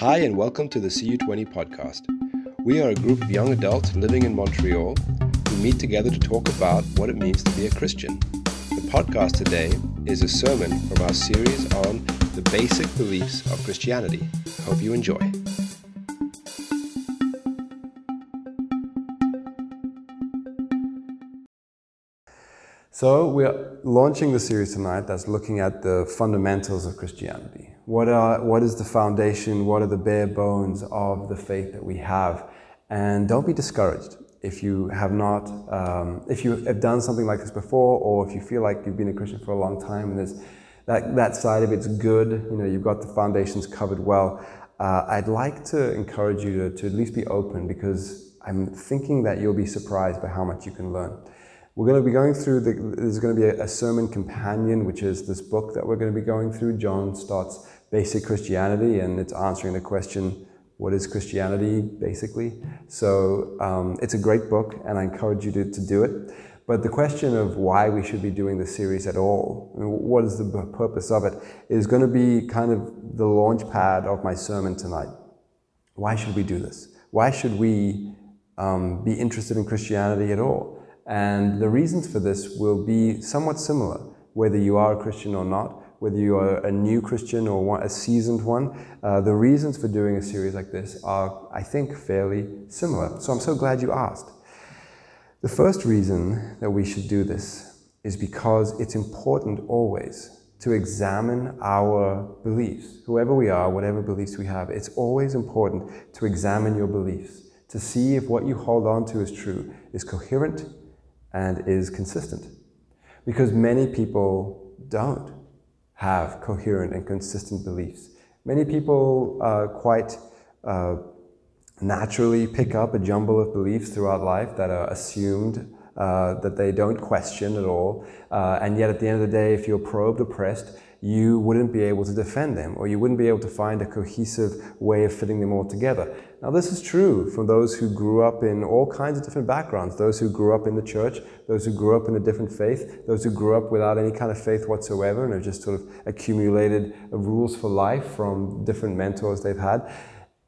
Hi and welcome to the CU20 podcast. We are a group of young adults living in Montreal who meet together to talk about what it means to be a Christian. The podcast today is a sermon from our series on the basic beliefs of Christianity. Hope you enjoy. So we're launching the series tonight that's looking at the fundamentals of Christianity. What is the foundation? What are the bare bones of the faith that we have? And don't be discouraged if you have not, if you have done something like this before, or if you feel like you've been a Christian for a long time and there's that side of it's good. You know, you've got the foundations covered well. I'd like to encourage you to at least be open, because I'm thinking that you'll be surprised by how much you can learn. We're going to be going through, there's going to be a sermon companion, which is this book that we're going to be going through, John Stott's Basic Christianity, and it's answering the question, what is Christianity, basically? So it's a great book, and I encourage you to do it. But the question of why we should be doing this series at all, and what is the purpose of it, is going to be kind of the launch pad of my sermon tonight. Why should we do this? Why should we be interested in Christianity at all? And the reasons for this will be somewhat similar, whether you are a Christian or not, whether you are a new Christian or a seasoned one. The reasons for doing a series like this are, I think, fairly similar. So I'm so glad you asked. The first reason that we should do this is because it's important always to examine our beliefs. Whoever we are, whatever beliefs we have, it's always important to examine your beliefs, to see if what you hold on to is true, is coherent, and is consistent. Because many people don't have coherent and consistent beliefs. Many people quite naturally pick up a jumble of beliefs throughout life that are assumed, that they don't question at all. And yet at the end of the day, if you're probed or pressed, you wouldn't be able to defend them, or you wouldn't be able to find a cohesive way of fitting them all together. Now, this is true for those who grew up in all kinds of different backgrounds, those who grew up in the church, those who grew up in a different faith, those who grew up without any kind of faith whatsoever and have just sort of accumulated rules for life from different mentors they've had.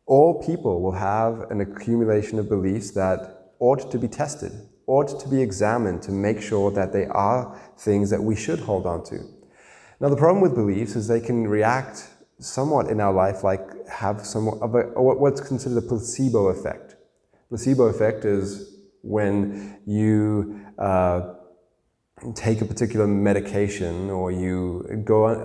All people will have an accumulation of beliefs that ought to be tested, ought to be examined to make sure that they are things that we should hold on to. Now, the problem with beliefs is they can react somewhat in our life, like have somewhat of what's considered a placebo effect. Placebo effect is when you take a particular medication or you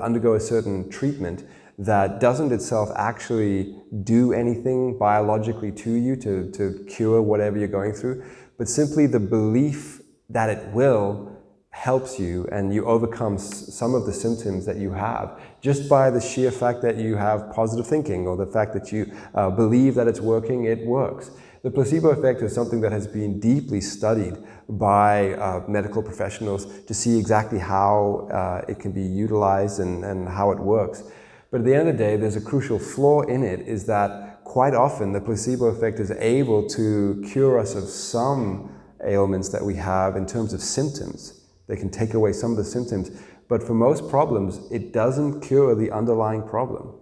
undergo a certain treatment that doesn't itself actually do anything biologically to you to cure whatever you're going through, but simply the belief that it will helps you, and you overcome some of the symptoms that you have just by the sheer fact that you have positive thinking, or the fact that you believe that it's working, it works. The placebo effect is something that has been deeply studied by medical professionals to see exactly how it can be utilized and how it works. But at the end of the day, there's a crucial flaw in it, is that quite often the placebo effect is able to cure us of some ailments that we have in terms of symptoms. They can take away some of the symptoms, but for most problems, it doesn't cure the underlying problem.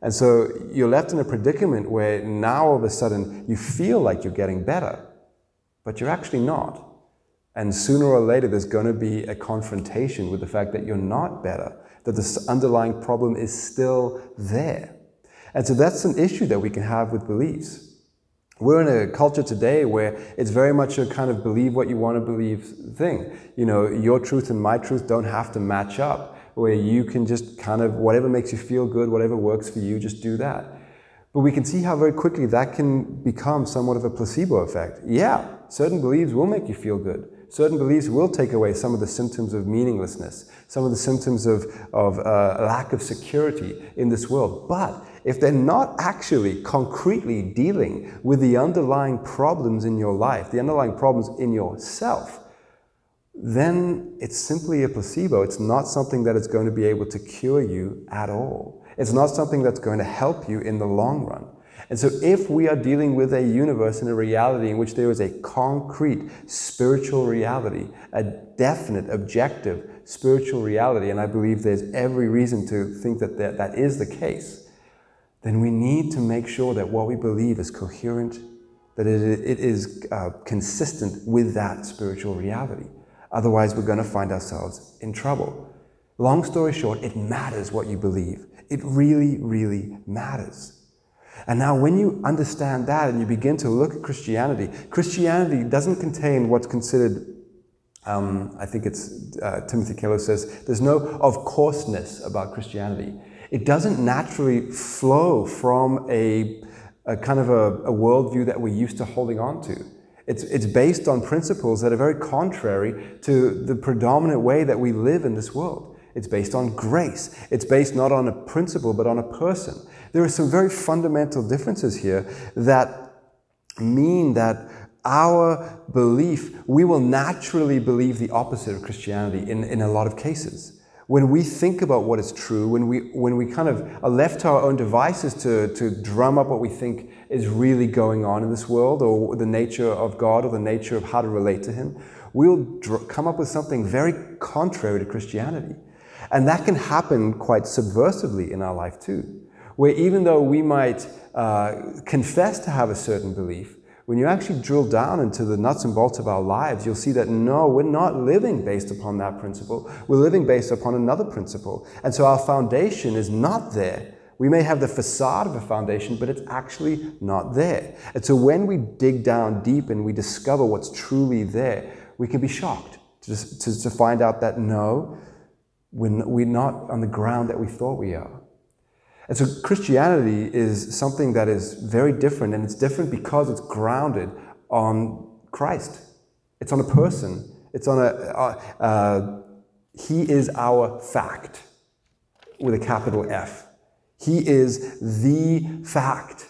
And so you're left in a predicament where now all of a sudden you feel like you're getting better, but you're actually not. And sooner or later, there's going to be a confrontation with the fact that you're not better, that this underlying problem is still there. And so that's an issue that we can have with beliefs. We're in a culture today where it's very much a kind of believe what you want to believe thing. You know, your truth and my truth don't have to match up, where you can just kind of, whatever makes you feel good, whatever works for you, just do that. But we can see how very quickly that can become somewhat of a placebo effect. Yeah, certain beliefs will make you feel good. Certain beliefs will take away some of the symptoms of meaninglessness, some of the symptoms of lack of security in this world. But if they're not actually concretely dealing with the underlying problems in your life, the underlying problems in yourself, then it's simply a placebo. It's not something that is going to be able to cure you at all. It's not something that's going to help you in the long run. And so if we are dealing with a universe and a reality in which there is a concrete spiritual reality, a definite, objective spiritual reality, and I believe there's every reason to think that that is the case, then we need to make sure that what we believe is coherent, that it is consistent with that spiritual reality. Otherwise, we're going to find ourselves in trouble. Long story short, it matters what you believe. It really, really matters. And now when you understand that and you begin to look at Christianity, Christianity doesn't contain what's considered, I think it's Timothy Keller says, there's no of courseness about Christianity. It doesn't naturally flow from a kind of a worldview that we're used to holding on to. It's based on principles that are very contrary to the predominant way that we live in this world. It's based on grace. It's based not on a principle, but on a person. There are some very fundamental differences here that mean that our belief, we will naturally believe the opposite of Christianity in a lot of cases. When we think about what is true, when we kind of are left to our own devices to drum up what we think is really going on in this world, or the nature of God, or the nature of how to relate to Him, we'll come up with something very contrary to Christianity. And that can happen quite subversively in our life too, where even though we might confess to have a certain belief, when you actually drill down into the nuts and bolts of our lives, you'll see that no, we're not living based upon that principle. We're living based upon another principle. And so our foundation is not there. We may have the facade of a foundation, but it's actually not there. And so when we dig down deep and we discover what's truly there, we can be shocked to find out that no, we're not on the ground that we thought we are. And so Christianity is something that is very different, and it's different because it's grounded on Christ. It's on a person. It's on He is our fact, with a capital F. He is the fact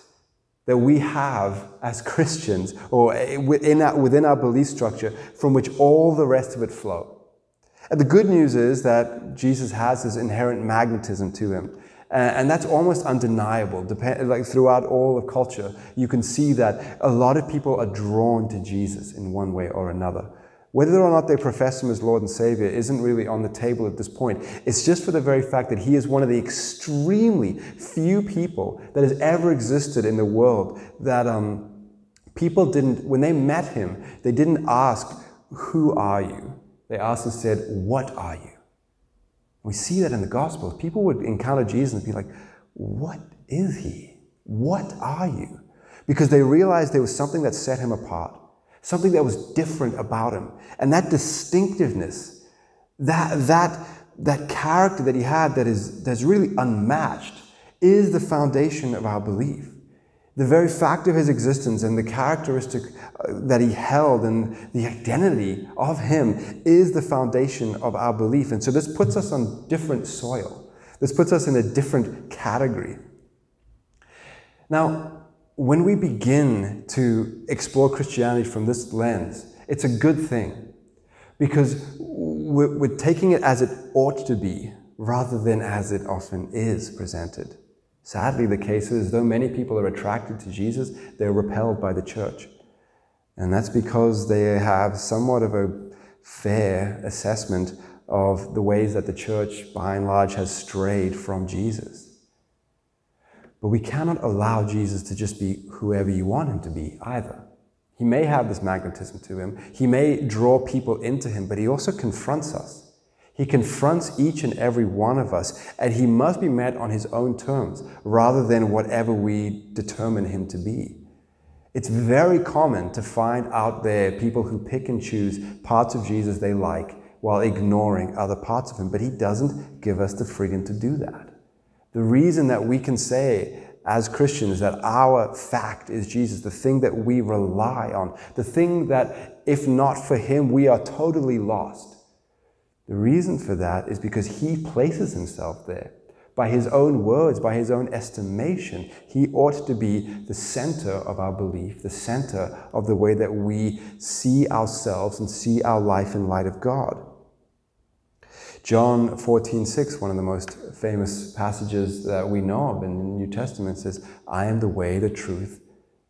that we have as Christians, or within our belief structure, from which all the rest of it flow. And the good news is that Jesus has this inherent magnetism to Him. And that's almost undeniable. Like throughout all of culture, you can see that a lot of people are drawn to Jesus in one way or another. Whether or not they profess Him as Lord and Savior isn't really on the table at this point. It's just for the very fact that He is one of the extremely few people that has ever existed in the world that people didn't, when they met Him, they didn't ask, "Who are you?" They asked and said, "What are you?" We see that in the Gospels. People would encounter Jesus and be like, "What is He? What are you?" Because they realized there was something that set Him apart, something that was different about Him. And that distinctiveness, that character that He had that's really unmatched, is the foundation of our belief. The very fact of His existence and the characteristic that He held and the identity of Him is the foundation of our belief. And so this puts us on different soil. This puts us in a different category. Now, when we begin to explore Christianity from this lens, it's a good thing, because we're taking it as it ought to be rather than as it often is presented. Sadly, the case is, though many people are attracted to Jesus, they're repelled by the church. And that's because they have somewhat of a fair assessment of the ways that the church, by and large, has strayed from Jesus. But we cannot allow Jesus to just be whoever you want Him to be, either. He may have this magnetism to Him. He may draw people into Him, but He also confronts us. He confronts each and every one of us, and He must be met on His own terms rather than whatever we determine Him to be. It's very common to find out there people who pick and choose parts of Jesus they like while ignoring other parts of Him, but He doesn't give us the freedom to do that. The reason that we can say as Christians that our fact is Jesus, the thing that we rely on, the thing that if not for Him, we are totally lost. The reason for that is because He places Himself there. By His own words, by His own estimation, He ought to be the center of our belief, the center of the way that we see ourselves and see our life in light of God. John 14:6, one of the most famous passages that we know of in the New Testament, says, "I am the way, the truth,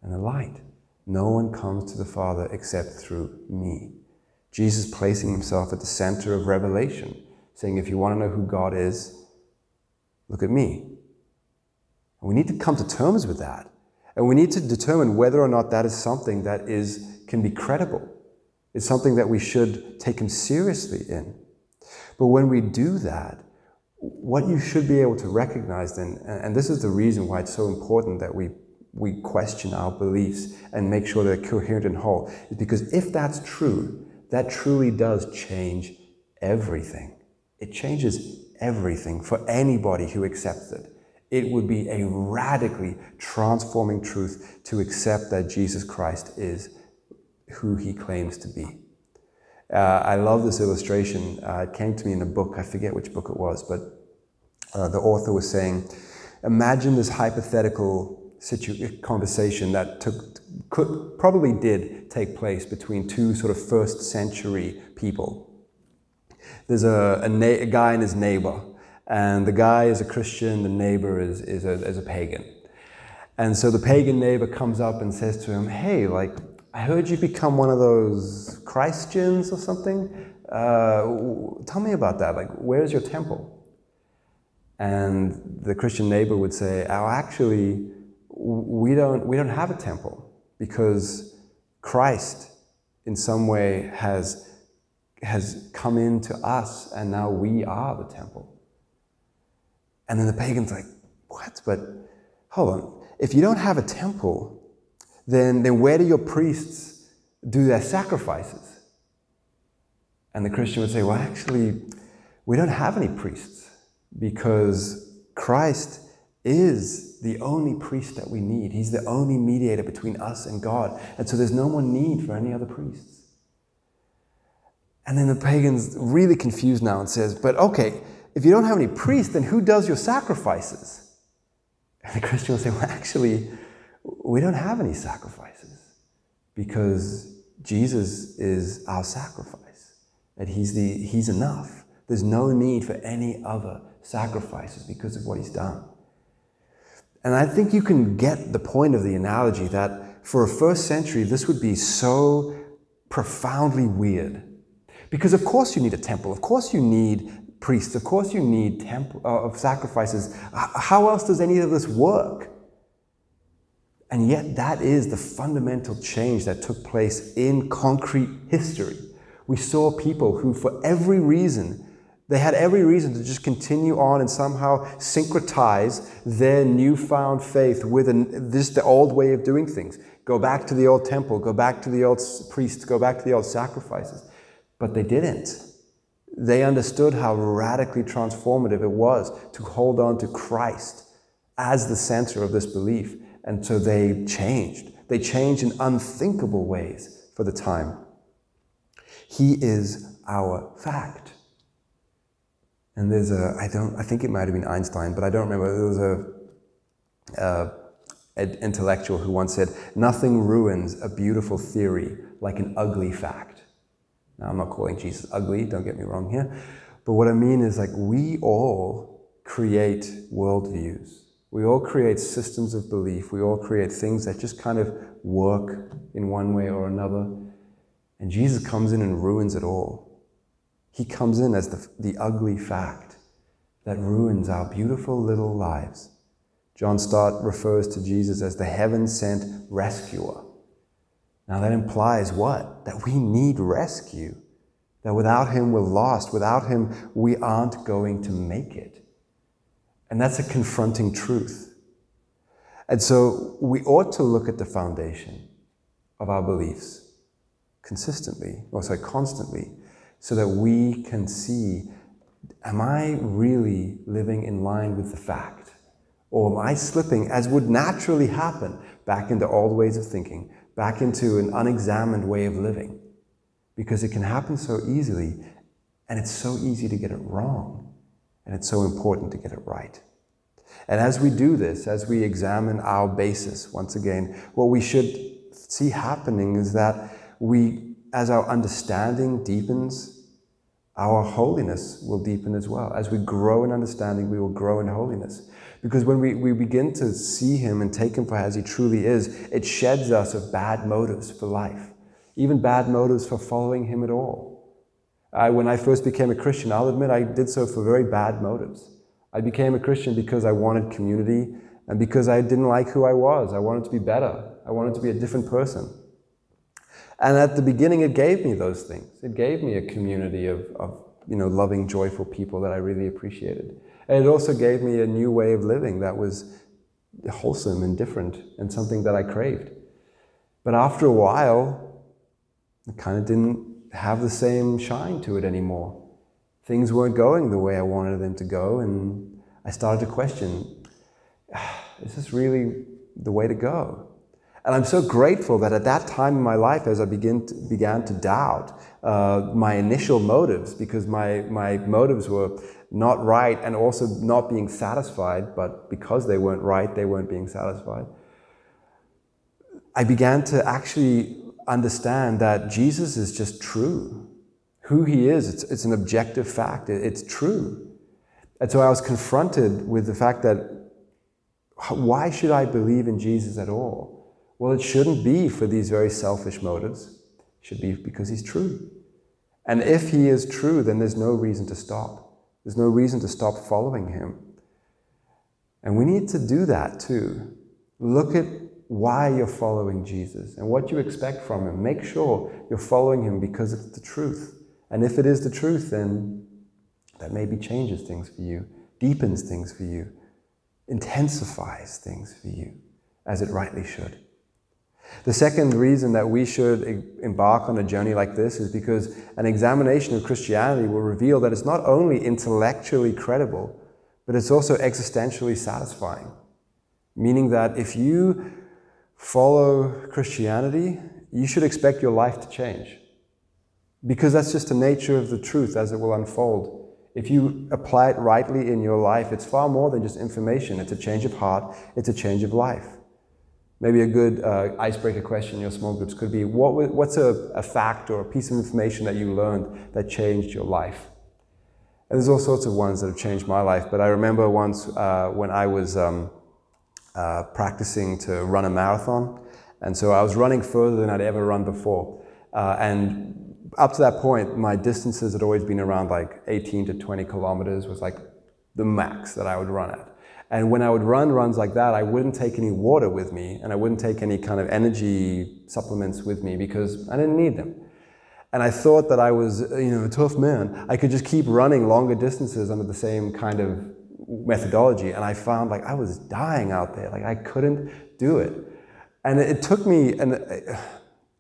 and the light. No one comes to the Father except through me." Jesus placing Himself at the center of revelation, saying, if you want to know who God is, look at me. We need to come to terms with that. And we need to determine whether or not that is something that can be credible. It's something that we should take him seriously in. But when we do that, what you should be able to recognize then, and this is the reason why it's so important that we question our beliefs and make sure they're coherent and whole, is because if that's true, that truly does change everything. It changes everything for anybody who accepts it. It would be a radically transforming truth to accept that Jesus Christ is who he claims to be. I love this illustration. It came to me in a book. I forget which book it was, but the author was saying, imagine this hypothetical conversation that probably did take place between two sort of first century people. There's a guy and his neighbor, and the guy is a Christian, the neighbor is a pagan. And so the pagan neighbor comes up and says to him, hey, I heard you become one of those Christians or something. Tell me about that. Where's your temple? And the Christian neighbor would say, oh, actually, we don't have a temple, because Christ in some way has come into us, and now we are the temple. And then the pagan's like, what? But hold on. If you don't have a temple, then where do your priests do their sacrifices? And the Christian would say, well, actually, we don't have any priests, because Christ is the only priest that we need. He's the only mediator between us and God. And so there's no more need for any other priests. And then the pagan's really confused now and says, but okay, if you don't have any priests, then who does your sacrifices? And the Christian will say, well, actually, we don't have any sacrifices, because Jesus is our sacrifice, and he's enough. There's no need for any other sacrifices because of what he's done. And I think you can get the point of the analogy that for a first century, this would be so profoundly weird, because of course you need a temple, of course you need priests, of course you need sacrifices. How else does any of this work? And yet that is the fundamental change that took place in concrete history. We saw people who, for every reason, they had every reason to just continue on and somehow syncretize their newfound faith with just the old way of doing things. Go back to the old temple, go back to the old priests, go back to the old sacrifices. But they didn't. They understood how radically transformative it was to hold on to Christ as the center of this belief. And so they changed. They changed in unthinkable ways for the time. He is our fact. And there's I think it might have been Einstein, but I don't remember. There was an intellectual who once said, nothing ruins a beautiful theory like an ugly fact. Now, I'm not calling Jesus ugly, don't get me wrong here. But what I mean is, we all create worldviews. We all create systems of belief. We all create things that just kind of work in one way or another. And Jesus comes in and ruins it all. He comes in as the ugly fact that ruins our beautiful little lives. John Stott refers to Jesus as the heaven-sent rescuer. Now that implies what? That we need rescue. That without him we're lost. Without him we aren't going to make it. And that's a confronting truth. And so we ought to look at the foundation of our beliefs constantly, so that we can see, am I really living in line with the fact? Or am I slipping, as would naturally happen, back into old ways of thinking, back into an unexamined way of living? Because it can happen so easily, and it's so easy to get it wrong. And it's so important to get it right. And as we do this, as we examine our basis, once again, what we should see happening is that as our understanding deepens, our holiness will deepen as well. As we grow in understanding, we will grow in holiness. Because when we begin to see him and take him for as he truly is, it sheds us of bad motives for life, even bad motives for following him at all. When I first became a Christian, I'll admit I did so for very bad motives. I became a Christian because I wanted community and because I didn't like who I was. I wanted to be better. I wanted to be a different person. And at the beginning, it gave me those things. It gave me a community of loving, joyful people that I really appreciated. And it also gave me a new way of living that was wholesome and different and something that I craved. But after a while, it kind of didn't have the same shine to it anymore. Things weren't going the way I wanted them to go, and I started to question, is this really the way to go? And I'm so grateful that at that time in my life, as I began to doubt my initial motives, because my motives were not right and also not being satisfied, but because they weren't right, they weren't being satisfied. I began to actually understand that Jesus is just true. Who he is, it's an objective fact. It's true. And so I was confronted with the fact that, why should I believe in Jesus at all? Well, it shouldn't be for these very selfish motives. It should be because he's true. And if he is true, then there's no reason to stop. There's no reason to stop following him. And we need to do that too. Look at why you're following Jesus and what you expect from him. Make sure you're following him because it's the truth. And if it is the truth, then that maybe changes things for you, deepens things for you, intensifies things for you, as it rightly should. The second reason that we should embark on a journey like this is because an examination of Christianity will reveal that it's not only intellectually credible, but it's also existentially satisfying. Meaning that if you follow Christianity, you should expect your life to change. Because that's just the nature of the truth as it will unfold. If you apply it rightly in your life, it's far more than just information. It's a change of heart. It's a change of life. Maybe a good icebreaker question in your small groups could be, what's a fact or a piece of information that you learned that changed your life? And there's all sorts of ones that have changed my life, but I remember once when I was practicing to run a marathon, and so I was running further than I'd ever run before. And up to that point, my distances had always been around like 18 to 20 kilometers was like the max that I would run at. And when I would run runs like that, I wouldn't take any water with me, and I wouldn't take any kind of energy supplements with me because I didn't need them. And I thought that I was, a tough man. I could just keep running longer distances under the same kind of methodology. And I found I was dying out there. I couldn't do it. And it took me an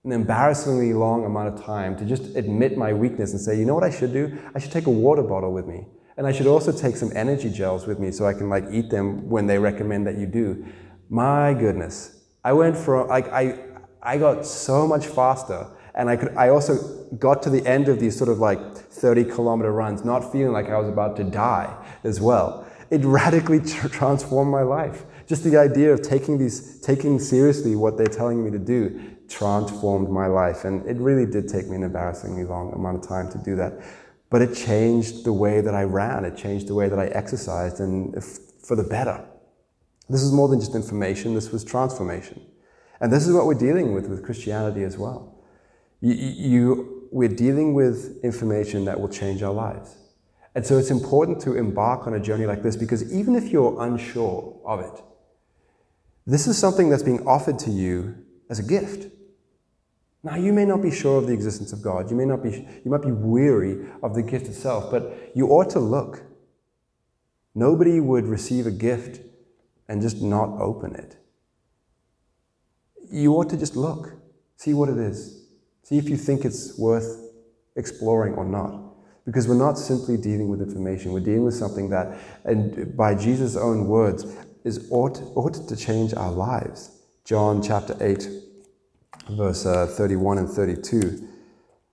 embarrassingly long amount of time to just admit my weakness and say, you know what I should do? I should take a water bottle with me. And I should also take some energy gels with me so I can eat them when they recommend that you do. My goodness. I went from, I got so much faster, and I also got to the end of these sort of 30 kilometer runs, not feeling like I was about to die as well. It radically transformed my life. Just the idea of taking seriously what they're telling me to do transformed my life. And it really did take me an embarrassingly long amount of time to do that. But it changed the way that I ran, it changed the way that I exercised, and for the better. This is more than just information, this was transformation. And this is what we're dealing with Christianity as well. We're dealing with information that will change our lives. And so it's important to embark on a journey like this, because even if you're unsure of it, this is something that's being offered to you as a gift. Now, you may not be sure of the existence of God. You might be weary of the gift itself, but you ought to look. Nobody would receive a gift and just not open it. You ought to just look, see what it is. See if you think it's worth exploring or not. Because we're not simply dealing with information. We're dealing with something that, and by Jesus' own words, is ought to change our lives. John chapter 8. Verse 31 and 32,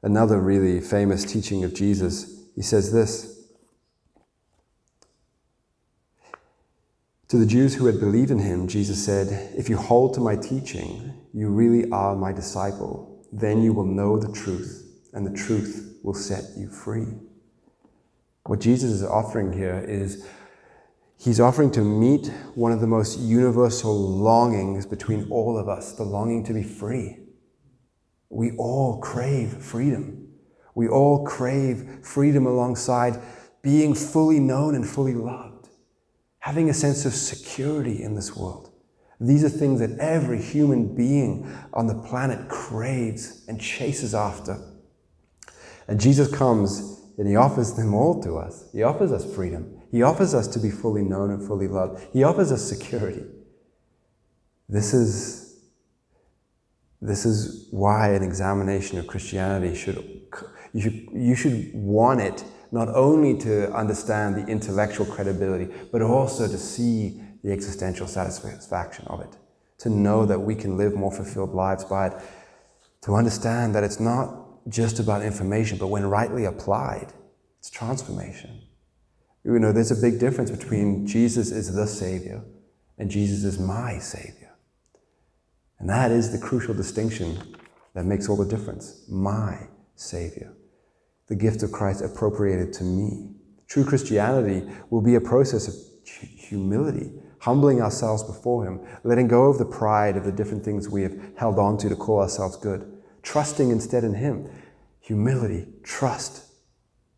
another really famous teaching of Jesus. He says this, "To the Jews who had believed in him, Jesus said, 'If you hold to my teaching, you really are my disciple. Then you will know the truth, and the truth will set you free.'" What Jesus is offering here is, he's offering to meet one of the most universal longings between all of us, the longing to be free. We all crave freedom. We all crave freedom alongside being fully known and fully loved. having a sense of security in this world. These are things that every human being on the planet craves and chases after. And Jesus comes and he offers them all to us. He offers us freedom. He offers us to be fully known and fully loved. He offers us security. This is why an examination of Christianity should want it not only to understand the intellectual credibility, but also to see the existential satisfaction of it, to know that we can live more fulfilled lives by it, to understand that it's not just about information, but when rightly applied, it's transformation. You know, there's a big difference between Jesus is the Savior and Jesus is my Savior. And that is the crucial distinction that makes all the difference. My Savior. The gift of Christ appropriated to me. True Christianity will be a process of humility, humbling ourselves before Him, letting go of the pride of the different things we have held on to call ourselves good, trusting instead in Him. Humility, trust,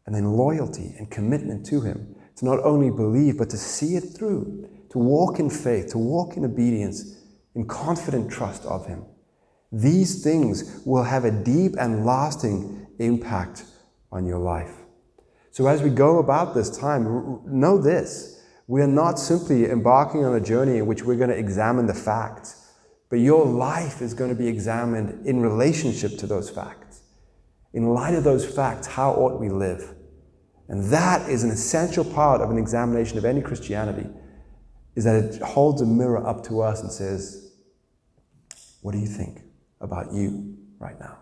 and then loyalty and commitment to Him. To not only believe, but to see it through, to walk in faith, to walk in obedience, in confident trust of Him. These things will have a deep and lasting impact on your life. So as we go about this time, know this. We are not simply embarking on a journey in which we're going to examine the facts, but your life is going to be examined in relationship to those facts. In light of those facts, how ought we live? And that is an essential part of an examination of any Christianity, is that it holds a mirror up to us and says, what do you think about you right now?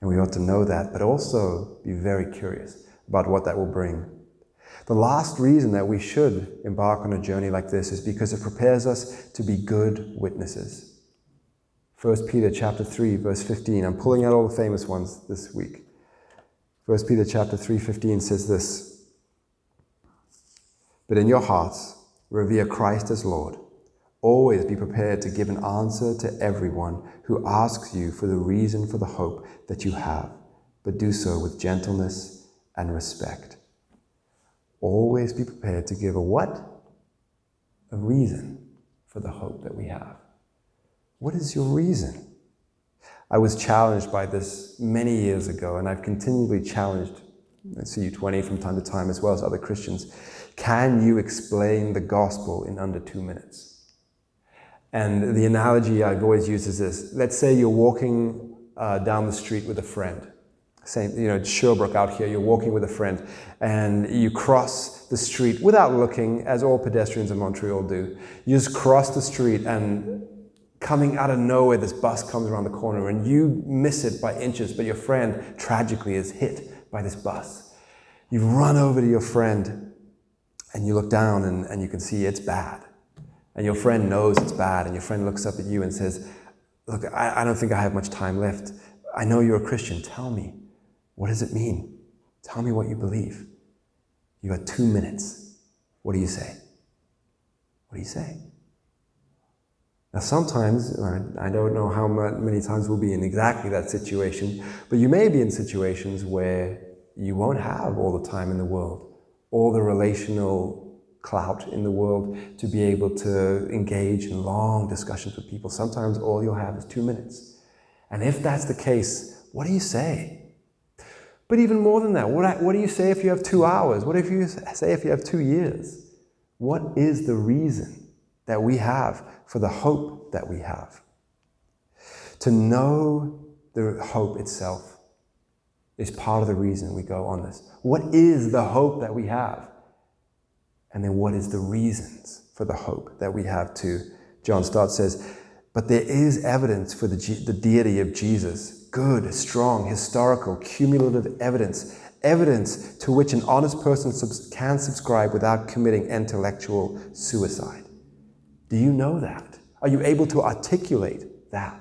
And we ought to know that, but also be very curious about what that will bring. The last reason that we should embark on a journey like this is because it prepares us to be good witnesses. 1 Peter chapter 3, verse 15. I'm pulling out all the famous ones this week. 1 Peter chapter 3:15 says this, "But in your hearts, revere Christ as Lord. Always be prepared to give an answer to everyone who asks you for the reason for the hope that you have, but do so with gentleness and respect." Always be prepared to give a what? A reason for the hope that we have. What is your reason? I was challenged by this many years ago, and I've continually challenged CU20 from time to time, as well as other Christians. Can you explain the gospel in under 2 minutes? And the analogy I've always used is this. Let's say you're walking down the street with a friend. Same, you know, it's Sherbrooke out here. You're walking with a friend and you cross the street without looking, as all pedestrians in Montreal do. You just cross the street, and coming out of nowhere, this bus comes around the corner and you miss it by inches, but your friend tragically is hit by this bus. You run over to your friend, and you look down and you can see it's bad. And your friend knows it's bad, and your friend looks up at you and says, "Look, I don't think I have much time left. I know you're a Christian. Tell me, what does it mean? Tell me what you believe. You've got 2 minutes. What do you say? What do you say?" Now sometimes, I don't know how many times we'll be in exactly that situation, but you may be in situations where you won't have all the time in the world, all the relational clout in the world to be able to engage in long discussions with people. Sometimes all you'll have is 2 minutes. And if that's the case, what do you say? But even more than that, what do you say if you have 2 hours? What if you say if you have 2 years? What is the reason that we have for the hope that we have? To know the hope itself is part of the reason we go on this. What is the hope that we have? And then what is the reasons for the hope that we have too? John Stott says, "But there is evidence for the deity of Jesus, good, strong, historical, cumulative evidence to which an honest person can subscribe without committing intellectual suicide." Do you know that? Are you able to articulate that?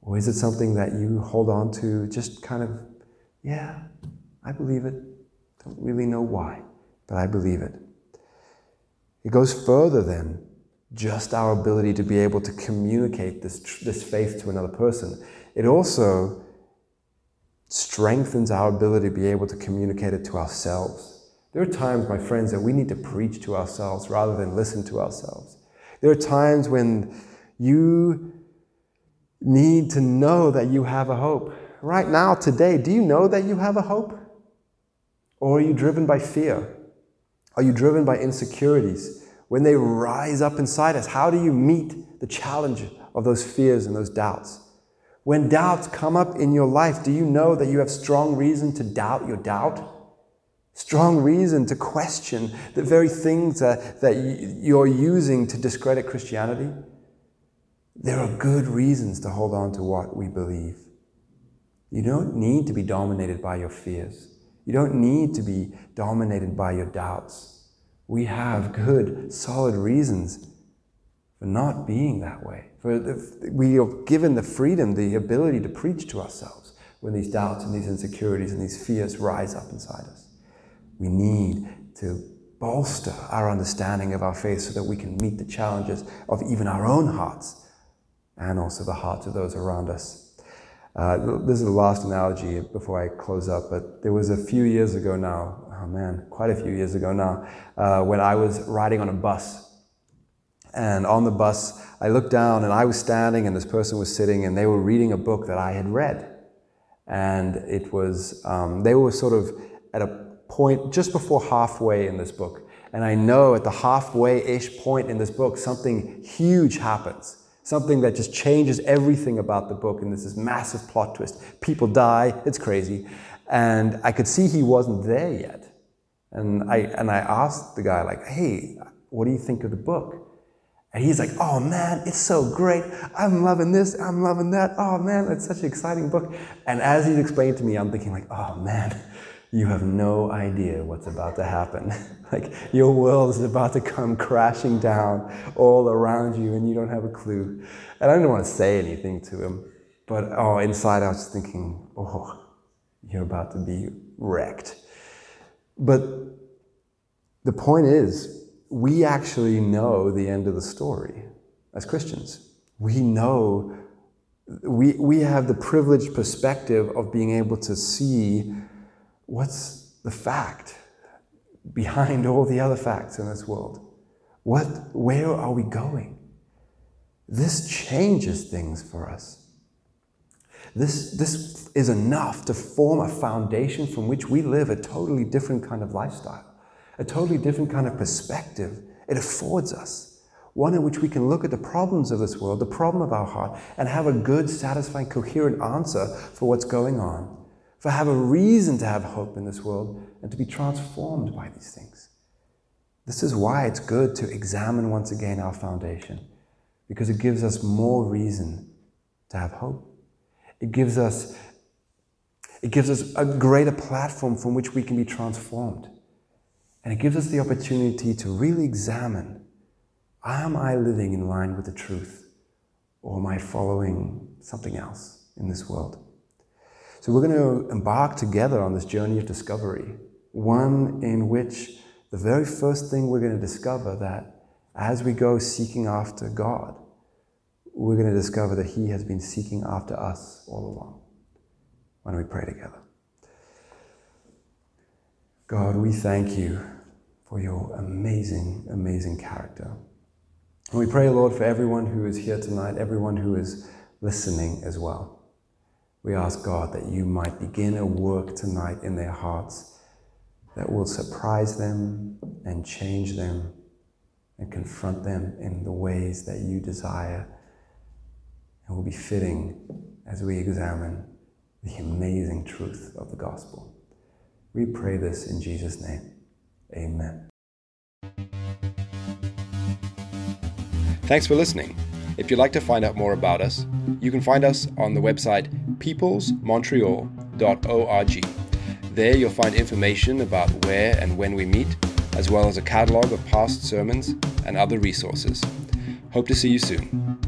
Or is it something that you hold on to just kind of, yeah, I believe it. Don't really know why, but I believe it. It goes further than just our ability to be able to communicate this faith to another person. It also strengthens our ability to be able to communicate it to ourselves. There are times, my friends, that we need to preach to ourselves rather than listen to ourselves. There are times when you need to know that you have a hope. Right now, today, do you know that you have a hope? Or are you driven by fear? Are you driven by insecurities? When they rise up inside us, how do you meet the challenge of those fears and those doubts? When doubts come up in your life, do you know that you have strong reason to doubt your doubt? Strong reason to question the very things that you're using to discredit Christianity? There are good reasons to hold on to what we believe. You don't need to be dominated by your fears. You don't need to be dominated by your doubts. We have good, solid reasons for not being that way. We are given the freedom, the ability to preach to ourselves when these doubts and these insecurities and these fears rise up inside us. We need to bolster our understanding of our faith so that we can meet the challenges of even our own hearts and also the hearts of those around us. This is the last analogy before I close up, but there was a few years ago now, quite a few years ago now, when I was riding on a bus. And on the bus, I looked down and I was standing and this person was sitting and they were reading a book that I had read. And it was, they were sort of at a point just before halfway in this book. And I know at the halfway-ish point in this book, something huge happens. Something that just changes everything about the book, and there's this massive plot twist. People die, it's crazy. And I could see he wasn't there yet. And I asked the guy, like, hey, what do you think of the book? And he's like, oh man, it's so great. I'm loving this, I'm loving that. Oh man, it's such an exciting book. And as he's explained to me, I'm thinking like, oh man, you have no idea what's about to happen. Like, your world is about to come crashing down all around you and you don't have a clue. And I didn't want to say anything to him, but inside I was thinking, you're about to be wrecked. But the point is, we actually know the end of the story as Christians. We know, we have the privileged perspective of being able to see what's the fact behind all the other facts in this world. Where are we going? This changes things for us. This is enough to form a foundation from which we live a totally different kind of lifestyle, a totally different kind of perspective. It affords us one in which we can look at the problems of this world, the problem of our heart, and have a good, satisfying, coherent answer for what's going on. For have a reason to have hope in this world and to be transformed by these things. This is why it's good to examine once again our foundation, because it gives us more reason to have hope. It gives us a greater platform from which we can be transformed. And it gives us the opportunity to really examine, am I living in line with the truth, or am I following something else in this world? So we're going to embark together on this journey of discovery, one in which the very first thing we're going to discover that as we go seeking after God, we're going to discover that He has been seeking after us all along. Why don't we pray together? God, we thank You for Your amazing, amazing character. And we pray, Lord, for everyone who is here tonight, everyone who is listening as well. We ask, God, that You might begin a work tonight in their hearts that will surprise them and change them and confront them in the ways that You desire and will be fitting as we examine the amazing truth of the gospel. We pray this in Jesus' name. Amen. Thanks for listening. If you'd like to find out more about us, you can find us on the website peoplesmontreal.org. There you'll find information about where and when we meet, as well as a catalog of past sermons and other resources. Hope to see you soon.